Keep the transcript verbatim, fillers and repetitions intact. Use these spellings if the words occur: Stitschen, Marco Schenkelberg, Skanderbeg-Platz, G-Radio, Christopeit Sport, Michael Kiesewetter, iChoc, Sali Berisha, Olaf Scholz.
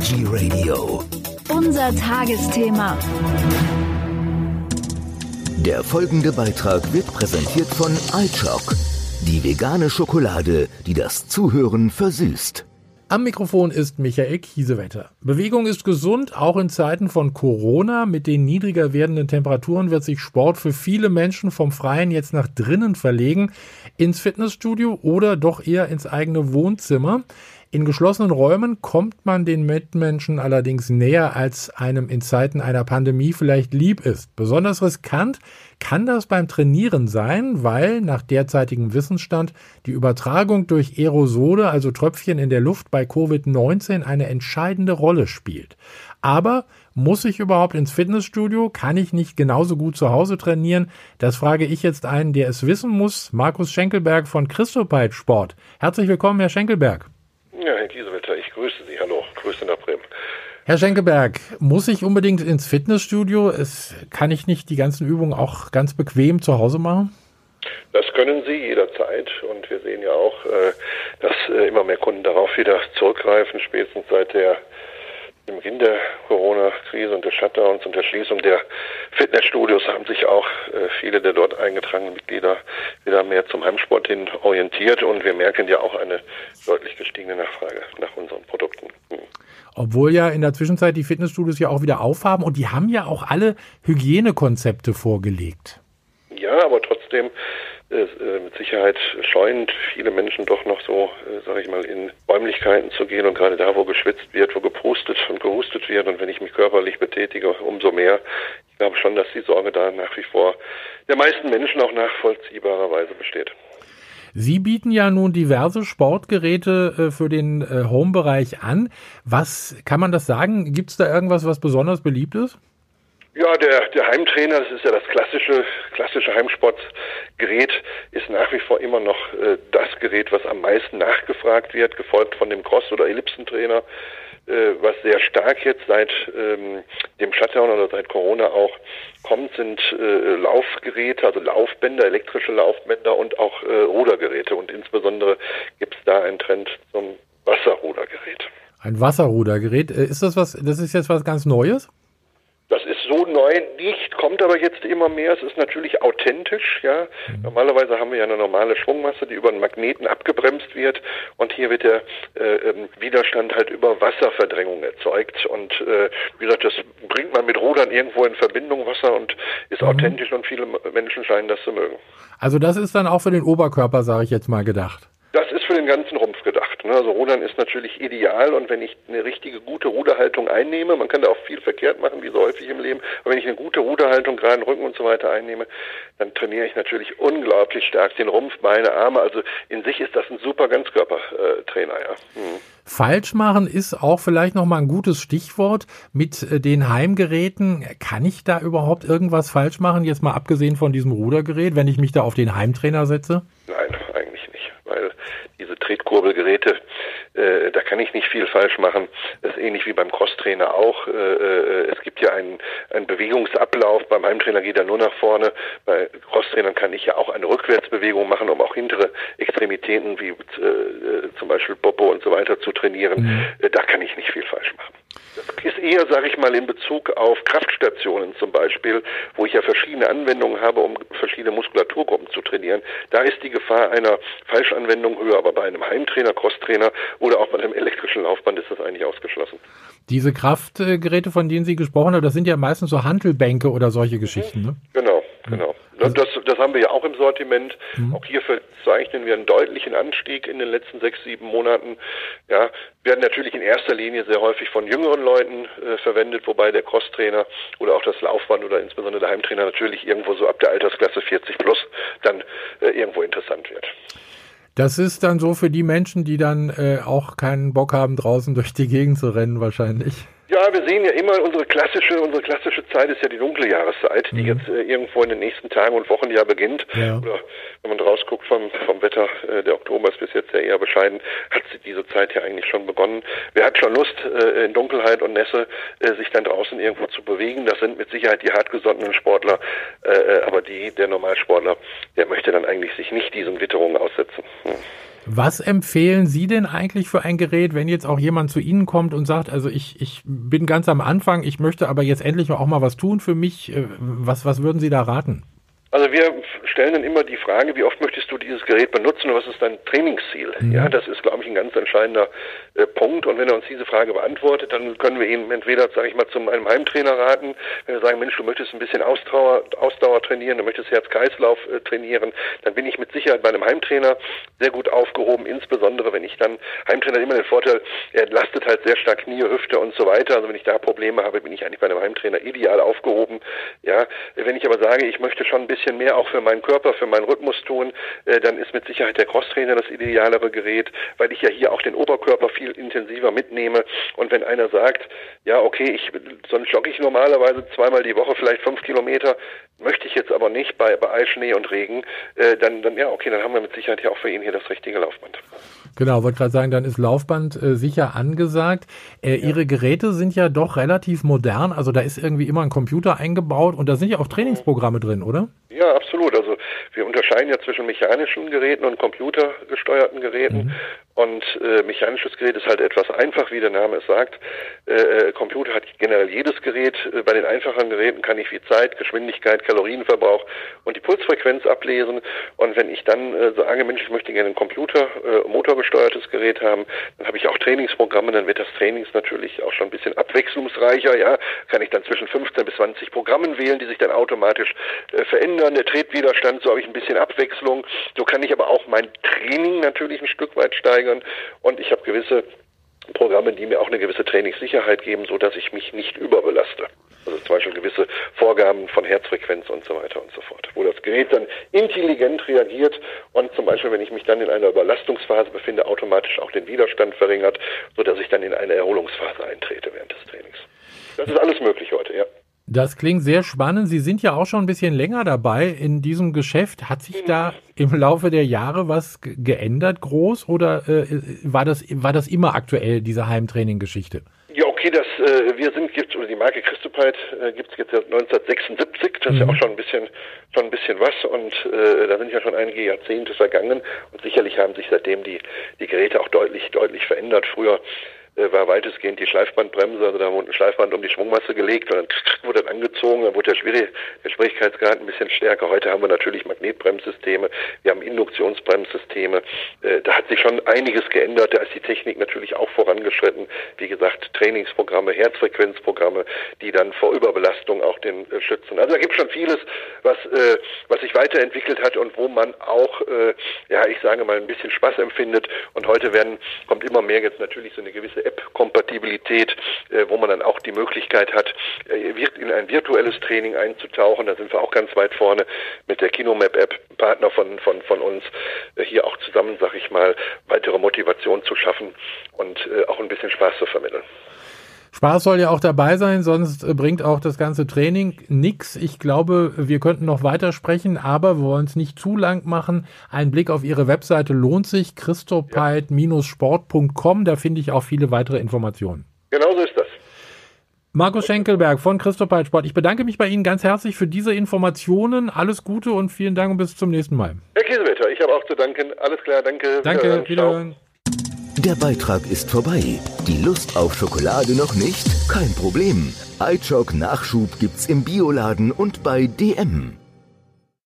G-Radio. Unser Tagesthema. Der folgende Beitrag wird präsentiert von iChoc, die vegane Schokolade, die das Zuhören versüßt. Am Mikrofon ist Michael Kiesewetter. Bewegung ist gesund, auch in Zeiten von Corona. Mit den niedriger werdenden Temperaturen wird sich Sport für viele Menschen vom Freien jetzt nach drinnen verlegen, ins Fitnessstudio oder doch eher ins eigene Wohnzimmer. In geschlossenen Räumen kommt man den Mitmenschen allerdings näher, als einem in Zeiten einer Pandemie vielleicht lieb ist. Besonders riskant kann das beim Trainieren sein, weil nach derzeitigem Wissensstand die Übertragung durch Aerosole, also Tröpfchen in der Luft, bei Covid neunzehn eine entscheidende Rolle spielt. Aber muss ich überhaupt ins Fitnessstudio? Kann ich nicht genauso gut zu Hause trainieren? Das frage ich jetzt einen, der es wissen muss, Marco Schenkelberg von Christopeit Sport. Herzlich willkommen, Herr Schenkelberg. Ja, Herr Kiesewetter, ich grüße Sie. Hallo, Grüße nach Bremen. Herr Schenkelberg, muss ich unbedingt ins Fitnessstudio? Es, kann ich nicht die ganzen Übungen auch ganz bequem zu Hause machen? Das können Sie jederzeit. Und wir sehen ja auch, dass immer mehr Kunden darauf wieder zurückgreifen, spätestens seit der Im Beginn der Corona-Krise und des Shutdowns und der Schließung der Fitnessstudios haben sich auch äh, viele der dort eingetragenen Mitglieder wieder mehr zum Heimsport hin orientiert. Und wir merken ja auch eine deutlich gestiegene Nachfrage nach unseren Produkten. Mhm. Obwohl ja in der Zwischenzeit die Fitnessstudios ja auch wieder aufhaben. Und die haben ja auch alle Hygienekonzepte vorgelegt. Ja, aber trotzdem äh, mit Sicherheit scheuen viele Menschen doch noch so, äh, sage ich mal, in Räumlichkeiten zu gehen. Und gerade da, wo geschwitzt wird, wo geprustet und gehustet wird und wenn ich mich körperlich betätige, umso mehr. Ich glaube schon, dass die Sorge da nach wie vor der meisten Menschen auch nachvollziehbarerweise besteht. Sie bieten ja nun diverse Sportgeräte für den Home-Bereich an. Was kann man das sagen? Gibt es da irgendwas, was besonders beliebt ist? Ja, der, der Heimtrainer, das ist ja das klassische, klassische Heimsportgerät, ist nach wie vor immer noch äh, das Gerät, was am meisten nachgefragt wird, gefolgt von dem Cross- oder Ellipsentrainer, äh, was sehr stark jetzt seit ähm, dem Shutdown oder seit Corona auch kommt, sind äh, Laufgeräte, also Laufbänder, elektrische Laufbänder und auch äh, Rudergeräte. Und insbesondere gibt es da einen Trend zum Wasserrudergerät. Ein Wasserrudergerät, ist das was, das ist jetzt was ganz Neues? Das ist so neu nicht, kommt aber jetzt immer mehr. Es ist natürlich authentisch, ja. Normalerweise haben wir ja eine normale Schwungmasse, die über einen Magneten abgebremst wird. Und hier wird der äh, Widerstand halt über Wasserverdrängung erzeugt. Und äh, wie gesagt, das bringt man mit Rudern irgendwo in Verbindung, Wasser, und ist mhm. authentisch. Und viele Menschen scheinen das zu mögen. Also das ist dann auch für den Oberkörper, sage ich jetzt mal, gedacht. Das ist für den ganzen Rumpf gedacht. Also Rudern ist natürlich ideal, und wenn ich eine richtige, gute Ruderhaltung einnehme, man kann da auch viel verkehrt machen, wie so häufig im Leben, aber wenn ich eine gute Ruderhaltung, geraden Rücken und so weiter einnehme, dann trainiere ich natürlich unglaublich stark den Rumpf, meine Arme. Also in sich ist das ein super Ganzkörpertrainer. Ja. Hm. Falsch machen ist auch vielleicht nochmal ein gutes Stichwort. Mit den Heimgeräten, kann ich da überhaupt irgendwas falsch machen, jetzt mal abgesehen von diesem Rudergerät, wenn ich mich da auf den Heimtrainer setze? Nein, eigentlich nicht, weil diese Tretkurbelgeräte, äh, da kann ich nicht viel falsch machen. Das ist ähnlich wie beim Crosstrainer auch. Äh, es gibt ja einen, einen Bewegungsablauf. Beim Heimtrainer geht er nur nach vorne. Bei Crosstrainern kann ich ja auch eine Rückwärtsbewegung machen, um auch hintere Extremitäten wie äh, zum Beispiel Popo und so weiter zu trainieren. Mhm. Äh, da kann ich nicht viel falsch machen. Das ist eher, sage ich mal, in Bezug auf Kraftstationen zum Beispiel, wo ich ja verschiedene Anwendungen habe, um verschiedene Muskulaturgruppen zu trainieren. Da ist die Gefahr einer Falschanwendung höher, aber bei einem Heimtrainer, Crosstrainer oder auch bei einem elektrischen Laufband ist das eigentlich ausgeschlossen. Diese Kraftgeräte, von denen Sie gesprochen haben, das sind ja meistens so Hantelbänke oder solche Geschichten, ne? Genau, genau. Das, das haben wir ja auch im Sortiment. Mhm. Auch hier verzeichnen wir einen deutlichen Anstieg in den letzten sechs, sieben Monaten. Ja, werden natürlich in erster Linie sehr häufig von jüngeren Leuten äh, verwendet, wobei der Crosstrainer oder auch das Laufband oder insbesondere der Heimtrainer natürlich irgendwo so ab der Altersklasse vierzig plus dann äh, irgendwo interessant wird. Das ist dann so für die Menschen, die dann äh, auch keinen Bock haben, draußen durch die Gegend zu rennen wahrscheinlich. Ja, wir sehen ja immer, unsere klassische unsere klassische Zeit ist ja die dunkle Jahreszeit, die mhm. jetzt äh, irgendwo in den nächsten Tagen und Wochen ja beginnt. Ja. Oder wenn man rausguckt vom vom Wetter, äh, der Oktober ist bis jetzt ja eher bescheiden, hat sie diese Zeit ja eigentlich schon begonnen. Wer hat schon Lust, äh, in Dunkelheit und Nässe äh, sich dann draußen irgendwo zu bewegen? Das sind mit Sicherheit die hartgesottenen Sportler, äh, aber die der Normalsportler, der möchte dann eigentlich sich nicht diesen Witterungen aussetzen. Hm. Was empfehlen Sie denn eigentlich für ein Gerät, wenn jetzt auch jemand zu Ihnen kommt und sagt, also ich, ich bin ganz am Anfang, ich möchte aber jetzt endlich auch mal was tun für mich. Was, was würden Sie da raten? Also wir stellen dann immer die Frage, wie oft möchtest du dieses Gerät benutzen und was ist dein Trainingsziel? Mhm. Ja, das ist, glaube ich, ein ganz entscheidender äh, Punkt. Und wenn er uns diese Frage beantwortet, dann können wir ihm entweder, sage ich mal, zu einem Heimtrainer raten, wenn wir sagen, Mensch, du möchtest ein bisschen Ausdauer, Ausdauer trainieren, du möchtest Herz-Kreislauf äh, trainieren, dann bin ich mit Sicherheit bei einem Heimtrainer sehr gut aufgehoben, insbesondere wenn ich dann, Heimtrainer hat immer den Vorteil, er entlastet halt sehr stark Knie, Hüfte und so weiter. Also wenn ich da Probleme habe, bin ich eigentlich bei einem Heimtrainer ideal aufgehoben. Ja, wenn ich aber sage, ich möchte schon ein bisschen mehr auch für meinen Körper, für meinen Rhythmus tun, äh, dann ist mit Sicherheit der Crosstrainer das idealere Gerät, weil ich ja hier auch den Oberkörper viel intensiver mitnehme. Und wenn einer sagt, ja okay, ich, sonst jogge ich normalerweise zweimal die Woche vielleicht fünf Kilometer, möchte ich jetzt aber nicht bei, bei Schnee und Regen, äh, dann, dann ja okay, dann haben wir mit Sicherheit ja auch für ihn hier das richtige Laufband. Genau, wollte gerade sagen, dann ist Laufband äh, sicher angesagt. Äh, ja. Ihre Geräte sind ja doch relativ modern, also da ist irgendwie immer ein Computer eingebaut und da sind ja auch Trainingsprogramme drin, oder? Ja, absolut. Also wir unterscheiden ja zwischen mechanischen Geräten und computergesteuerten Geräten. Mhm. Und äh, mechanisches Gerät ist halt etwas einfach, wie der Name es sagt. Äh, Computer hat generell jedes Gerät. Äh, bei den einfachen Geräten kann ich wie Zeit, Geschwindigkeit, Kalorienverbrauch und die Pulsfrequenz ablesen. Und wenn ich dann äh, sage, Mensch, ich möchte gerne ein Computer, äh, motorgesteuertes Gerät haben, dann habe ich auch Trainingsprogramme. Dann wird das Trainings natürlich auch schon ein bisschen abwechslungsreicher. Ja, kann ich dann zwischen fünfzehn bis zwanzig Programmen wählen, die sich dann automatisch äh, verändern. Der Tretwiderstand, so habe ich ein bisschen Abwechslung. So kann ich aber auch mein Training natürlich ein Stück weit steigern. Und ich habe gewisse Programme, die mir auch eine gewisse Trainingssicherheit geben, sodass ich mich nicht überbelaste. Also zum Beispiel gewisse Vorgaben von Herzfrequenz und so weiter und so fort, wo das Gerät dann intelligent reagiert und zum Beispiel, wenn ich mich dann in einer Überlastungsphase befinde, automatisch auch den Widerstand verringert, sodass ich dann in eine Erholungsphase eintrete während des Trainings. Das ist alles möglich heute, ja. Das klingt sehr spannend. Sie sind ja auch schon ein bisschen länger dabei in diesem Geschäft. Hat sich da im Laufe der Jahre was geändert, groß, oder äh, war das war das immer aktuell, diese Heimtraining-Geschichte? Ja, okay, das äh, wir sind jetzt, oder die Marke Christopeit äh, gibt es jetzt seit neunzehnhundertsechsundsiebzig, das ist mhm. ja auch schon ein bisschen schon ein bisschen was und äh, da sind ja schon einige Jahrzehnte vergangen und sicherlich haben sich seitdem die die Geräte auch deutlich deutlich verändert. Früher war weitestgehend die Schleifbandbremse, also da wurde ein Schleifband um die Schwungmasse gelegt und dann wurde dann angezogen, dann wurde der, Schwierig- der Schwierigkeitsgrad ein bisschen stärker. Heute haben wir natürlich Magnetbremssysteme, wir haben Induktionsbremssysteme, äh, da hat sich schon einiges geändert, da ist die Technik natürlich auch vorangeschritten, wie gesagt, Trainingsprogramme, Herzfrequenzprogramme, die dann vor Überbelastung auch den äh, schützen. Also da gibt es schon vieles, was äh, was sich weiterentwickelt hat und wo man auch, äh, ja ich sage mal, ein bisschen Spaß empfindet und heute werden kommt immer mehr jetzt natürlich so eine gewisse App-Kompatibilität, äh, wo man dann auch die Möglichkeit hat, äh, in ein virtuelles Training einzutauchen. Da sind wir auch ganz weit vorne mit der Kinomap-App, Partner von von von uns, äh, hier auch zusammen, sag ich mal, weitere Motivation zu schaffen und äh, auch ein bisschen Spaß zu vermitteln. Spaß soll ja auch dabei sein, sonst bringt auch das ganze Training nichts. Ich glaube, wir könnten noch weitersprechen, aber wir wollen es nicht zu lang machen. Ein Blick auf Ihre Webseite lohnt sich, christopeit Strich sport punkt com, da finde ich auch viele weitere Informationen. Genau so ist das. Marco Schenkelberg von Christopeit Sport, ich bedanke mich bei Ihnen ganz herzlich für diese Informationen. Alles Gute und vielen Dank und bis zum nächsten Mal. Herr Kiesewetter, ich habe auch zu danken. Alles klar, danke. Danke, wiederhören. Der Beitrag ist vorbei. Die Lust auf Schokolade noch nicht? Kein Problem. iChoc Nachschub gibt's im Bioladen und bei D M.